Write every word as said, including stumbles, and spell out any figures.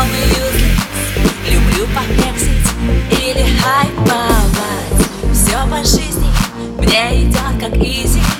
он useless. Люблю помексить или хайповать. Все по жизни мне идет как изи.